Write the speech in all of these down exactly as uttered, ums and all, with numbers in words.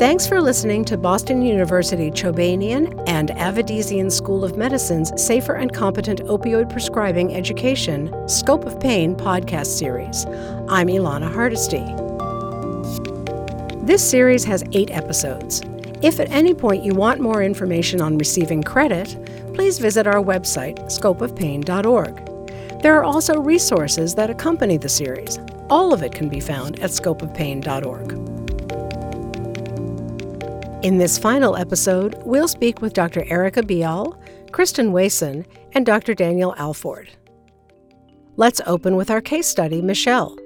Thanks for listening to Boston University Chobanian and Avedisian School of Medicine's Safer and Competent Opioid Prescribing Education Scope of Pain podcast series. I'm Ilana Hardesty. This series has eight episodes. If at any point you want more information on receiving credit, please visit our website, scope of pain dot org. There are also resources that accompany the series. All of it can be found at scope of pain dot org. In this final episode, we'll speak with Doctor Erica Bial, Kristen Wayson, and Doctor Daniel Alford. Let's open with our case study, Michelle.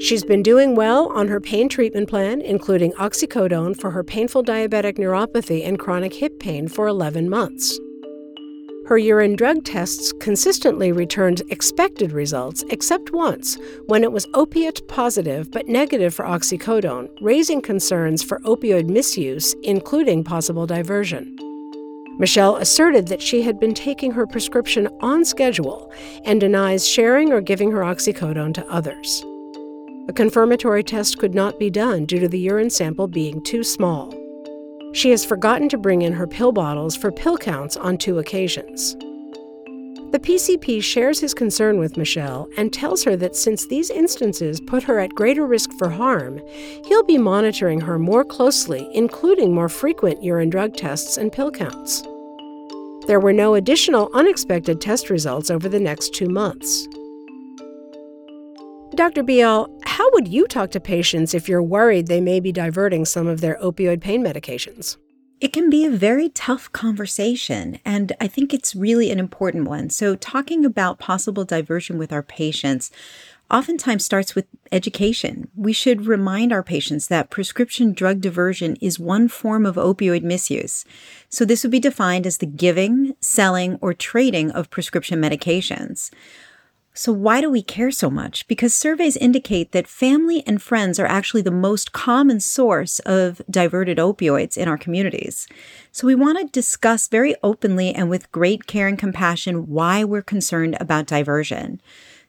She's been doing well on her pain treatment plan, including oxycodone for her painful diabetic neuropathy and chronic hip pain for eleven months. Her urine drug tests consistently returned expected results, except once, when it was opiate positive but negative for oxycodone, raising concerns for opioid misuse, including possible diversion. Michelle asserted that she had been taking her prescription on schedule and denies sharing or giving her oxycodone to others. A confirmatory test could not be done due to the urine sample being too small. She has forgotten to bring in her pill bottles for pill counts on two occasions. The P C P shares his concern with Michelle and tells her that since these instances put her at greater risk for harm, he'll be monitoring her more closely, including more frequent urine drug tests and pill counts. There were no additional unexpected test results over the next two months. Doctor Bial, how would you talk to patients if you're worried they may be diverting some of their opioid pain medications? It can be a very tough conversation, and I think it's really an important one. So talking about possible diversion with our patients oftentimes starts with education. We should remind our patients that prescription drug diversion is one form of opioid misuse. So this would be defined as the giving, selling, or trading of prescription medications. So why do we care so much? Because surveys indicate that family and friends are actually the most common source of diverted opioids in our communities. So we want to discuss very openly and with great care and compassion why we're concerned about diversion.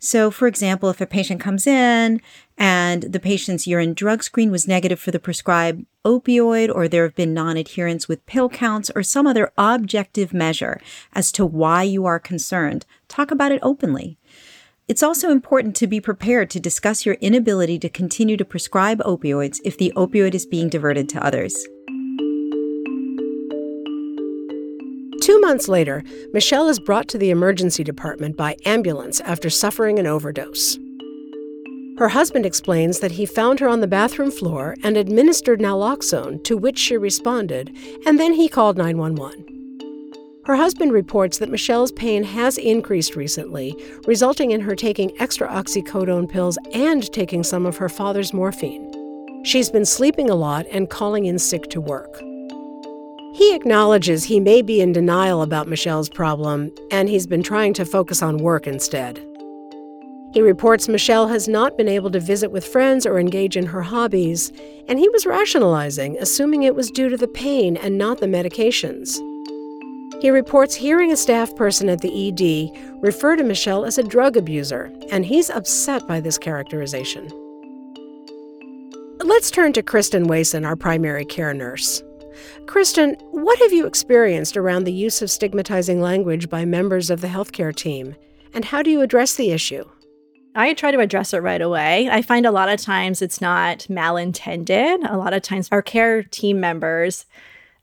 So, for example, if a patient comes in and the patient's urine drug screen was negative for the prescribed opioid, or there have been non-adherence with pill counts or some other objective measure as to why you are concerned, talk about it openly. It's also important to be prepared to discuss your inability to continue to prescribe opioids if the opioid is being diverted to others. Two months later, Michelle is brought to the emergency department by ambulance after suffering an overdose. Her husband explains that he found her on the bathroom floor and administered naloxone, to which she responded, and then he called nine one one. Her husband reports that Michelle's pain has increased recently, resulting in her taking extra oxycodone pills and taking some of her father's morphine. She's been sleeping a lot and calling in sick to work. He acknowledges he may be in denial about Michelle's problem, and he's been trying to focus on work instead. He reports Michelle has not been able to visit with friends or engage in her hobbies, and he was rationalizing, assuming it was due to the pain and not the medications. He reports hearing a staff person at the E D refer to Michelle as a drug abuser, and he's upset by this characterization. Let's turn to Kristen Wayson, our primary care nurse. Kristen, what have you experienced around the use of stigmatizing language by members of the healthcare team, and how do you address the issue? I try to address it right away. I find a lot of times it's not malintended. A lot of times our care team members,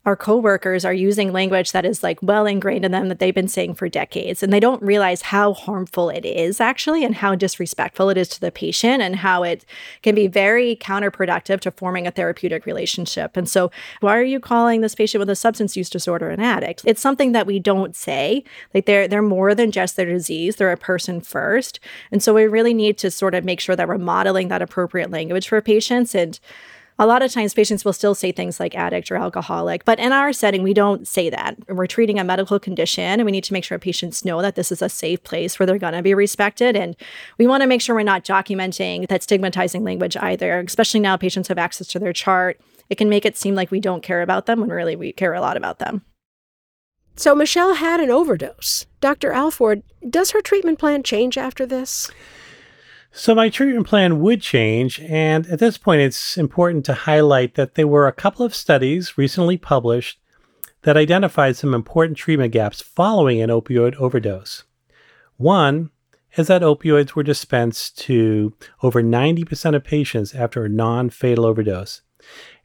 our coworkers, are using language that is like well ingrained in them that they've been saying for decades, and they don't realize how harmful it is actually and how disrespectful it is to the patient and how it can be very counterproductive to forming a therapeutic relationship. And so why are you calling this patient with a substance use disorder an addict? It's something that we don't say. Like they're, they're more than just their disease. They're a person first. And so we really need to sort of make sure that we're modeling that appropriate language for patients. And a lot of times patients will still say things like addict or alcoholic, but in our setting, we don't say that. We're treating a medical condition, and we need to make sure patients know that this is a safe place where they're going to be respected. And we want to make sure we're not documenting that stigmatizing language either, especially now patients have access to their chart. It can make it seem like we don't care about them when really we care a lot about them. So Michelle had an overdose. Doctor Alford, does her treatment plan change after this? So my treatment plan would change, and at this point it's important to highlight that there were a couple of studies recently published that identified some important treatment gaps following an opioid overdose. One is that opioids were dispensed to over ninety percent of patients after a non-fatal overdose.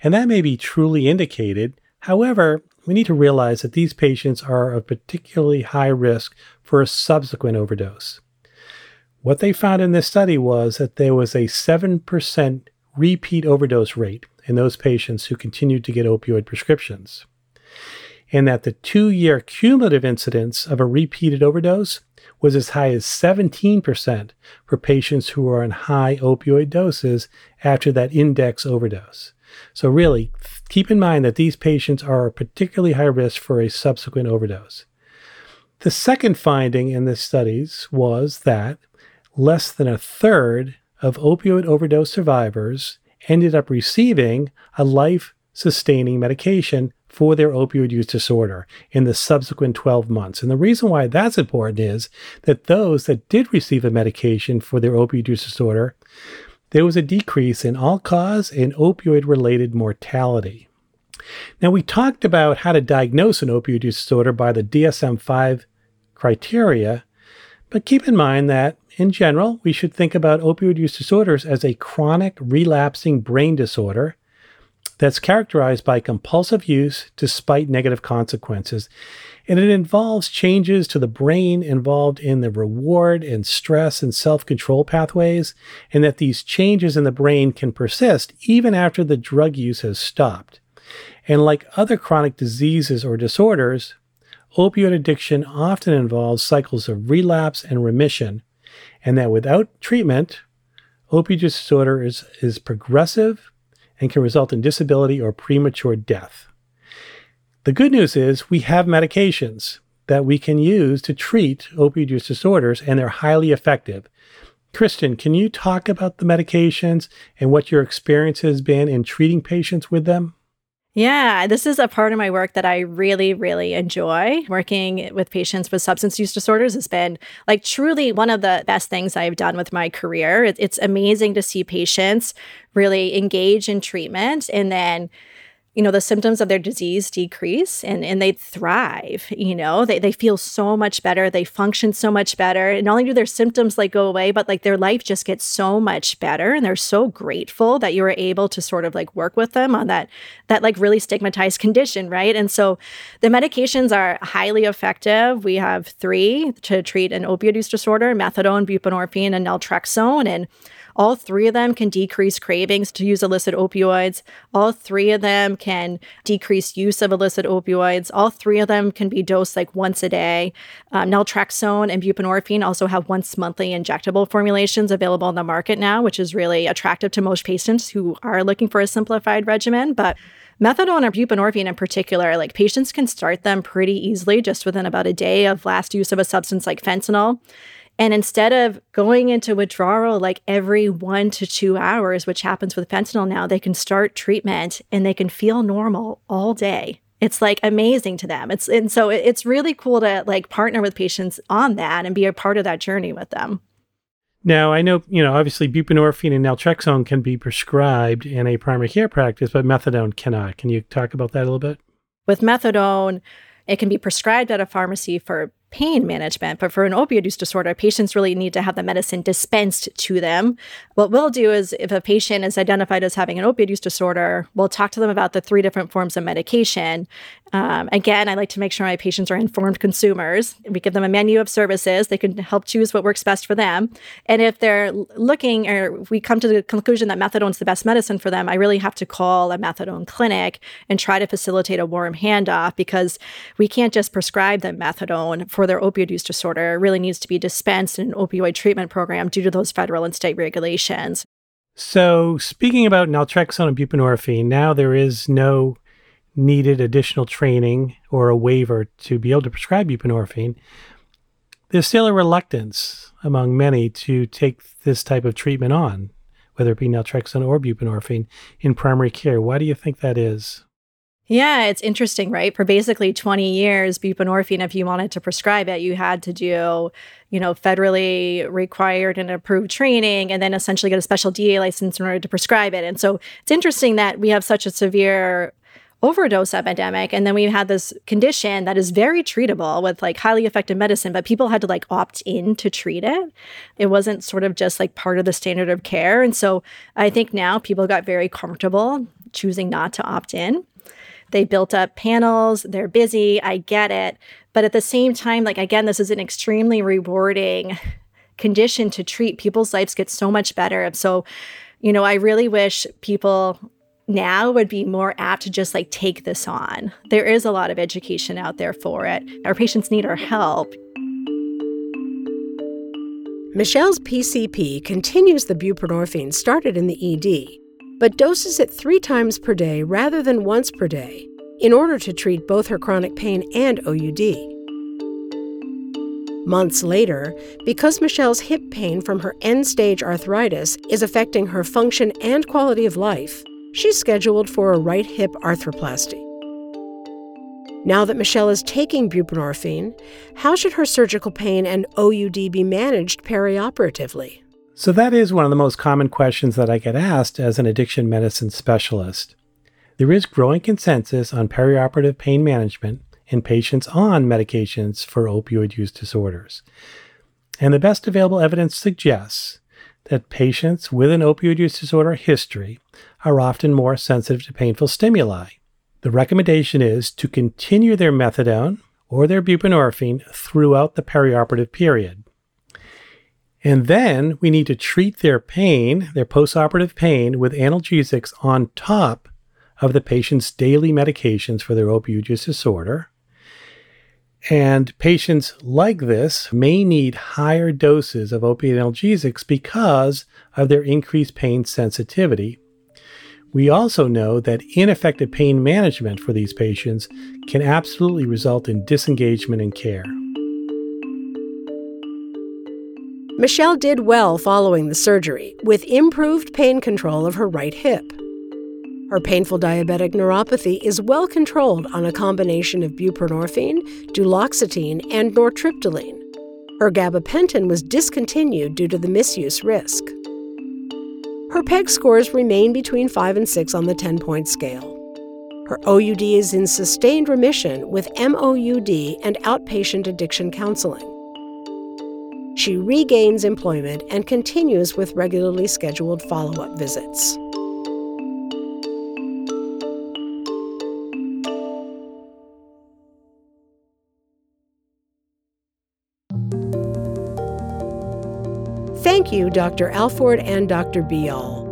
And that may be truly indicated. However, we need to realize that these patients are of particularly high risk for a subsequent overdose. What they found in this study was that there was a seven percent repeat overdose rate in those patients who continued to get opioid prescriptions, and that the two-year cumulative incidence of a repeated overdose was as high as seventeen percent for patients who were on high opioid doses after that index overdose. So really, keep in mind that these patients are at particularly high risk for a subsequent overdose. The second finding in the studies was that less than a third of opioid overdose survivors ended up receiving a life-sustaining medication for their opioid use disorder in the subsequent twelve months. And the reason why that's important is that those that did receive a medication for their opioid use disorder, there was a decrease in all-cause and opioid-related mortality. Now, we talked about how to diagnose an opioid use disorder by the D S M five criteria, but keep in mind that, in general, we should think about opioid use disorders as a chronic relapsing brain disorder that's characterized by compulsive use despite negative consequences. And it involves changes to the brain involved in the reward and stress and self-control pathways, and that these changes in the brain can persist even after the drug use has stopped. And like other chronic diseases or disorders, opioid addiction often involves cycles of relapse and remission, and that without treatment, opioid disorder is, is progressive and can result in disability or premature death. The good news is we have medications that we can use to treat opioid use disorders, and they're highly effective. Kristen, can you talk about the medications and what your experience has been in treating patients with them? Yeah, this is a part of my work that I really, really enjoy. Working with patients with substance use disorders has been like truly one of the best things I've done with my career. It's amazing to see patients really engage in treatment, and then, you know, the symptoms of their disease decrease and, and they thrive. You know, they, they feel so much better. They function so much better. And not only do their symptoms like go away, but like their life just gets so much better. And they're so grateful that you were able to sort of like work with them on that, that like really stigmatized condition, right? And so the medications are highly effective. We have three to treat an opioid use disorder: methadone, buprenorphine, and naltrexone. And all three of them can decrease cravings to use illicit opioids. All three of them can decrease use of illicit opioids. All three of them can be dosed like once a day. Um, naltrexone and buprenorphine also have once monthly injectable formulations available on the market now, which is really attractive to most patients who are looking for a simplified regimen. But methadone or buprenorphine in particular, like patients can start them pretty easily just within about a day of last use of a substance like fentanyl. And instead of going into withdrawal like every one to two hours, which happens with fentanyl now, they can start treatment and they can feel normal all day. It's like amazing to them. It's and so it's really cool to like partner with patients on that and be a part of that journey with them. Now, I know, you know, obviously buprenorphine and naltrexone can be prescribed in a primary care practice, but methadone cannot. Can you talk about that a little bit? With methadone, it can be prescribed at a pharmacy for pain management, but for an opioid use disorder, patients really need to have the medicine dispensed to them. What we'll do is, if a patient is identified as having an opioid use disorder, we'll talk to them about the three different forms of medication. Um, again, I like to make sure my patients are informed consumers. We give them a menu of services. They can help choose what works best for them. And if they're looking, or we come to the conclusion that methadone is the best medicine for them, I really have to call a methadone clinic and try to facilitate a warm handoff, because we can't just prescribe them methadone for their opioid use disorder. It really needs to be dispensed in an opioid treatment program due to those federal and state regulations. So speaking about naltrexone and buprenorphine, now there is no needed additional training or a waiver to be able to prescribe buprenorphine. There's still a reluctance among many to take this type of treatment on, whether it be naltrexone or buprenorphine in primary care. Why do you think that is? Yeah, it's interesting, right? For basically twenty years, buprenorphine, if you wanted to prescribe it, you had to do, you know, federally required and approved training and then essentially get a special D E A license in order to prescribe it. And so it's interesting that we have such a severe overdose epidemic, and then we had this condition that is very treatable with like highly effective medicine, but people had to like opt in to treat it. It wasn't sort of just like part of the standard of care. And so I think now people got very comfortable choosing not to opt in. They built up panels, they're busy, I get it. But at the same time, like, again, this is an extremely rewarding condition to treat. People's lives get so much better. So, you know, I really wish people now would be more apt to just like take this on. There is a lot of education out there for it. Our patients need our help. Michelle's P C P continues the buprenorphine started in the E D, but doses it three times per day rather than once per day in order to treat both her chronic pain and O U D. Months later, because Michelle's hip pain from her end-stage arthritis is affecting her function and quality of life, she's scheduled for a right hip arthroplasty. Now that Michelle is taking buprenorphine, how should her surgical pain and O U D be managed perioperatively? So that is one of the most common questions that I get asked as an addiction medicine specialist. There is growing consensus on perioperative pain management in patients on medications for opioid use disorders. And the best available evidence suggests that patients with an opioid use disorder history are often more sensitive to painful stimuli. The recommendation is to continue their methadone or their buprenorphine throughout the perioperative period. And then we need to treat their pain, their postoperative pain, with analgesics on top of the patient's daily medications for their opioid use disorder. And patients like this may need higher doses of opiate analgesics because of their increased pain sensitivity. We also know that ineffective pain management for these patients can absolutely result in disengagement in care. Michelle did well following the surgery, with improved pain control of her right hip. Her painful diabetic neuropathy is well controlled on a combination of buprenorphine, duloxetine, and nortriptyline. Her gabapentin was discontinued due to the misuse risk. Her P E G scores remain between five and six on the ten-point scale. Her O U D is in sustained remission with M O U D and outpatient addiction counseling. She regains employment and continues with regularly scheduled follow-up visits. Thank you, Doctor Alford and Doctor Bial.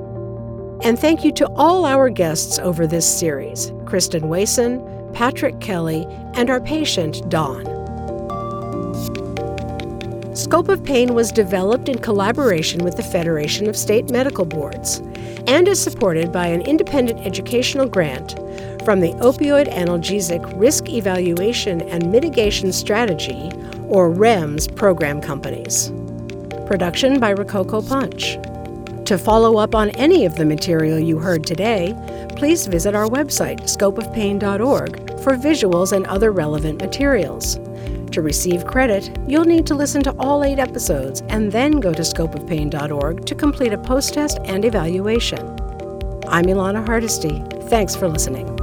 And thank you to all our guests over this series, Kristen Wayson, Patrick Kelly, and our patient, Dawn. Scope of Pain was developed in collaboration with the Federation of State Medical Boards and is supported by an independent educational grant from the Opioid Analgesic Risk Evaluation and Mitigation Strategy, or REMS, program companies. Production by Rococo Punch. To follow up on any of the material you heard today, please visit our website, scope of pain dot org, for visuals and other relevant materials. To receive credit, you'll need to listen to all eight episodes and then go to scope of pain dot org to complete a post-test and evaluation. I'm Ilana Hardesty. Thanks for listening.